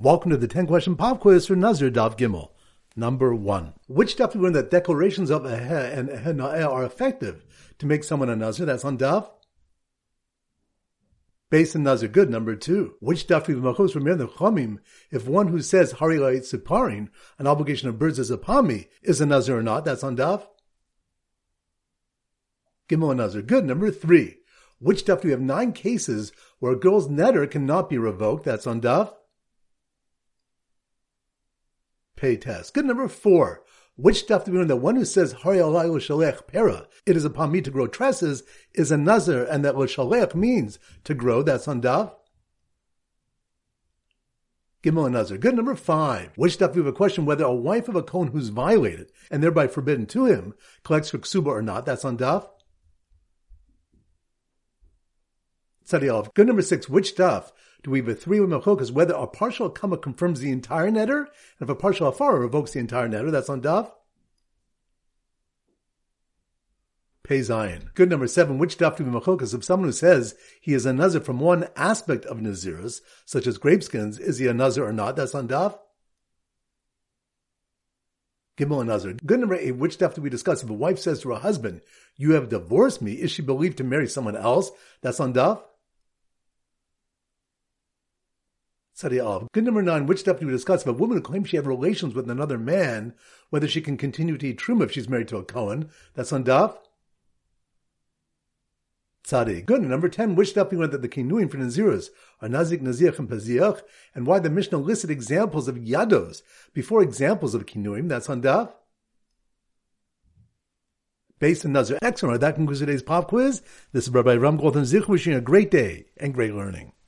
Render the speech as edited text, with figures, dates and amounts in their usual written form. Welcome to the 10-question pop quiz for Nazir Dav Gimel. Number 1. Which daf we learn that declarations of Eheh and Eheh Na'eh are effective to make someone a Nazir? That's on Dav. Based on Nazir. Good. Number 2. Which daf we makhus from the Chomim, if one who says harilay suparin, an obligation of birds is upon me, is a Nazir or not? That's on Dav. Gimel and Nazir. Good. Number 3. Which daf we have 9 cases where a girl's netter cannot be revoked? That's on Dav. Pay test. Good. Number 4. Which daf do we learn that one who says Harei alai lo shalech para, it is upon me to grow tresses, is a nazir, and that lo shalech means to grow? That's on dav. Gimel and nazir. Good. Number 5. Which daf do we have a question whether a wife of a kohen who's violated and thereby forbidden to him collects for ksuba or not? That's on dav. Good. Number 6. Which daf do we have a three-way machlokas whether a partial kama confirms the entire netter, and if a partial afar revokes the entire netter? That's on dav. Pei Zion. Good. Number 7. Which daf do we have machlokas of someone who says he is a nazir from one aspect of nazirus, such as grapeskins? Is he a nazir or not? That's on dav. Gimel and Nazir. Good. Number 8. Which daf do we discuss if a wife says to her husband, "You have divorced me," is she believed to marry someone else? That's on dav. Good. Number 9. Which daf do we discuss if a woman who claims she had relations with another man, whether she can continue to eat trumah if she's married to a kohen? That's on daf. Good. And number 10. Which daf we learned that the kinuim for naziris are Nazik, Naziach, and paziach, and why the Mishnah listed examples of yados before examples of kinuim? That's on daf. Based on Nazir. Excellent. That concludes today's pop quiz. This is Rabbi Ramgot Nazirah wishing you a great day and great learning.